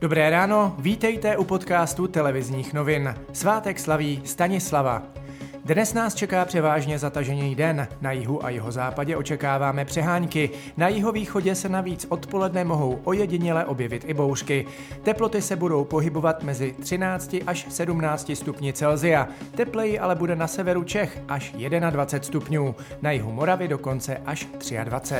Dobré ráno, vítejte u podcastu televizních novin. Svátek slaví Stanislava. Dnes nás čeká převážně zatažený den. Na jihu a jihozápadě očekáváme přehánky. Na jihovýchodě se navíc odpoledne mohou ojediněle objevit i bouřky. Teploty se budou pohybovat mezi 13 až 17 stupni Celsia. Tepleji ale bude na severu Čech až 21 stupňů. Na jihu Moravy dokonce až 23.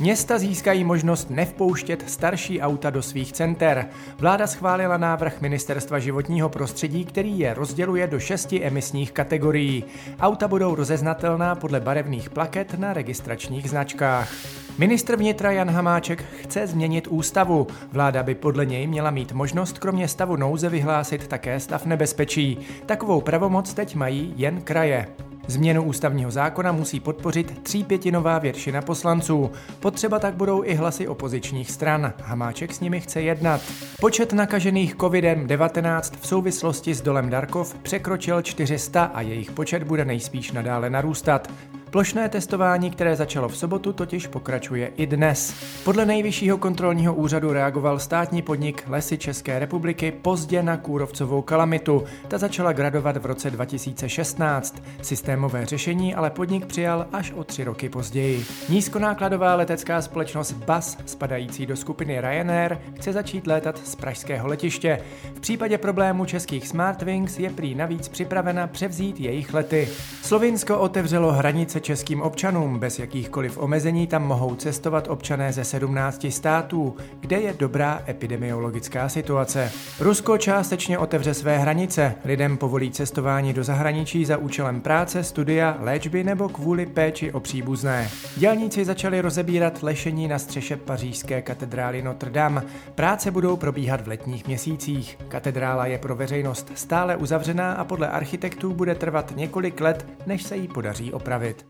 Města získají možnost nevpouštět starší auta do svých center. Vláda schválila návrh Ministerstva životního prostředí, který je rozděluje do 6 emisních kategorií. Auta budou rozeznatelná podle barevných plaket na registračních značkách. Ministr vnitra Jan Hamáček chce změnit ústavu. Vláda by podle něj měla mít možnost kromě stavu nouze vyhlásit také stav nebezpečí. Takovou pravomoc teď mají jen kraje. Změnu ústavního zákona musí podpořit 3/5 většina poslanců. Potřeba tak budou i hlasy opozičních stran. Hamáček s nimi chce jednat. Počet nakažených COVID-19 v souvislosti s dolem Darkov překročil 400 a jejich počet bude nejspíš nadále narůstat. Plošné testování, které začalo v sobotu, totiž pokračuje i dnes. Podle Nejvyššího kontrolního úřadu reagoval státní podnik Lesy České republiky pozdě na kůrovcovou kalamitu. Ta začala gradovat v roce 2016. Systémové řešení ale podnik přijal až o 3 roky později. Nízkonákladová letecká společnost BAS, spadající do skupiny Ryanair, chce začít létat z pražského letiště. V případě problému českých Smart Wings je prý navíc připravena převzít jejich lety. Slovinsko otevřelo hranice českým občanům. Bez jakýchkoliv omezení tam mohou cestovat občané ze 17 států, kde je dobrá epidemiologická situace. Rusko částečně otevře své hranice. Lidem povolí cestování do zahraničí za účelem práce, studia, léčby nebo kvůli péči o příbuzné. Dělníci začali rozebírat lešení na střeše pařížské katedrály Notre Dame. Práce budou probíhat v letních měsících. Katedrála je pro veřejnost stále uzavřená a podle architektů bude trvat několik let, než se jí podaří opravit.